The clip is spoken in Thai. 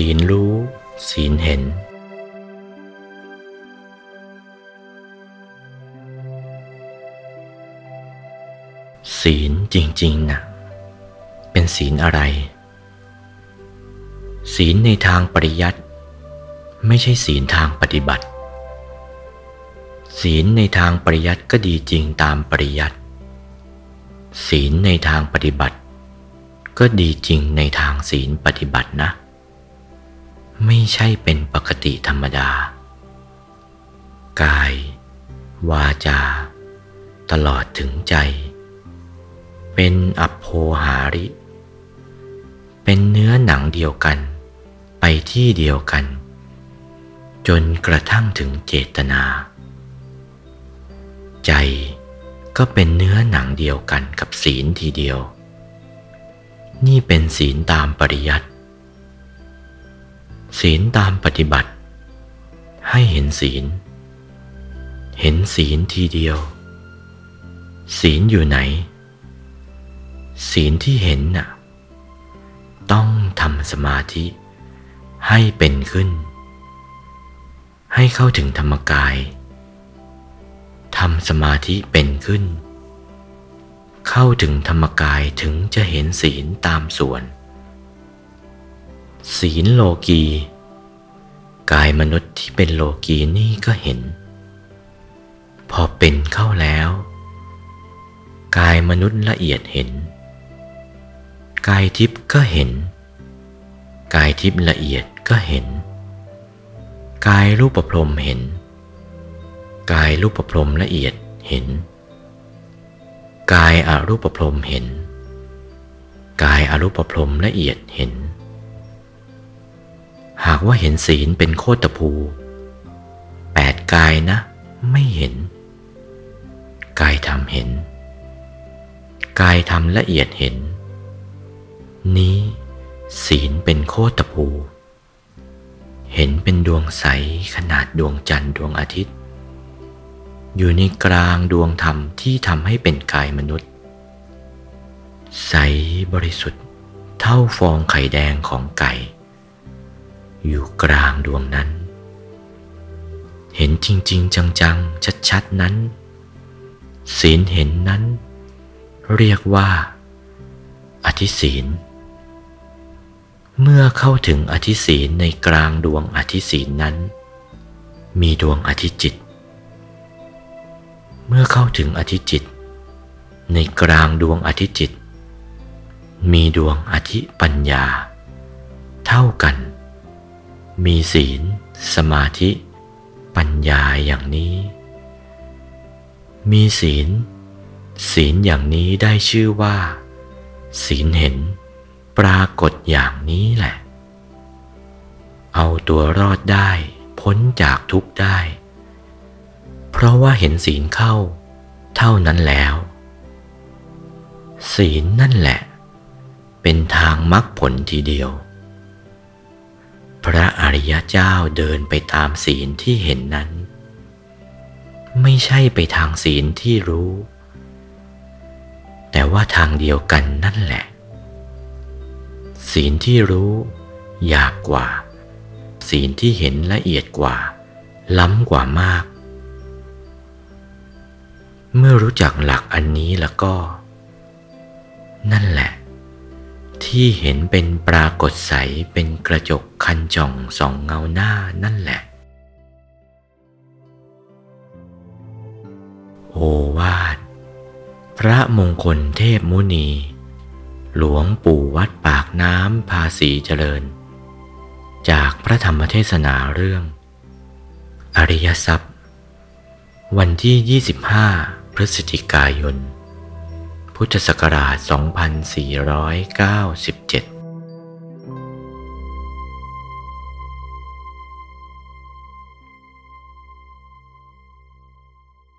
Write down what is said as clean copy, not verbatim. ศีลรู้ศีลเห็นศีลจริงๆนะเป็นศีลอะไรศีลในทางปริยัติไม่ใช่ศีลทางปฏิบัติศีลในทางปริยัติก็ดีจริงตามปริยัติศีลในทางปฏิบัติก็ดีจริงในทางศีลปฏิบัตินะไม่ใช่เป็นปกติธรรมดากายวาจาตลอดถึงใจเป็นอัปโภหาริเป็นเนื้อหนังเดียวกันไปที่เดียวกันจนกระทั่งถึงเจตนาใจก็เป็นเนื้อหนังเดียวกันกับศีลทีเดียวนี่เป็นศีลตามปริยัติศีลตามปฏิบัติให้เห็นศีลเห็นศีลทีเดียวศีลอยู่ไหนศีลที่เห็นน่ะต้องทำสมาธิให้เป็นขึ้นให้เข้าถึงธรรมกายทำสมาธิเป็นขึ้นเข้าถึงธรรมกายถึงจะเห็นศีลตามส่วนศีลโลกีกายมนุษย์ที่เป็นโลกีนี่ก็เห็นพอเป็นเข้าแล้วกายมนุษย์ละเอียดเห็นกายทิพย์ก็เห็นกายทิพย์ละเอียดก็เห็นกายรูปพรหมเห็นกายรูปพรหมละเอียดเห็นกายอรูปพรหมเห็นกายอรูปพรหมละเอียดเห็นหากว่าเห็นศีลเป็นโคตภู8กายนะไม่เห็นกายธรรมเห็นกายธรรมละเอียดเห็นนี้ศีลเป็นโคตภูเห็นเป็นดวงใสขนาดดวงจันทร์ดวงอาทิตย์อยู่ในกลางดวงธรรมที่ทำให้เป็นกายมนุษย์ใสบริสุทธิ์เท่าฟองไข่แดงของไก่อยู่กลางดวงนั้นเห็นจริงๆจังๆชัดๆนั้นศีลเห็นนั้นเรียกว่าอธิศีลเมื่อเข้าถึงอธิศีลในกลางดวงอธิศีลนั้นมีดวงอธิจิตเมื่อเข้าถึงอธิจิตในกลางดวงอธิจิตมีดวงอธิปัญญาเท่ากันมีศีลสมาธิปัญญาอย่างนี้มีศีลอย่างนี้ได้ชื่อว่าศีลเห็นปรากฏอย่างนี้แหละเอาตัวรอดได้พ้นจากทุกข์ได้เพราะว่าเห็นศีลเข้าเท่านั้นแล้วศีลนั่นแหละเป็นทางมรรคผลทีเดียวพระอริยเจ้าเดินไปตามศีลที่เห็นนั้นไม่ใช่ไปทางศีลที่รู้แต่ว่าทางเดียวกันนั่นแหละศีลที่รู้หยาบกว่าศีลที่เห็นละเอียดกว่าล้ำกว่ามากเมื่อรู้จักหลักอันนี้แล้วก็นั่นแหละที่เห็นเป็นปรากฏใสเป็นกระจกคันจ่องสองเงาหน้านั่นแหละโอวาทพระมงคลเทพมุนีหลวงปู่วัดปากน้ำภาษีเจริญจากพระธรรมเทศนาเรื่องอริยทรัพย์วันที่ 25 พฤศจิกายน พุทธศักราช 2497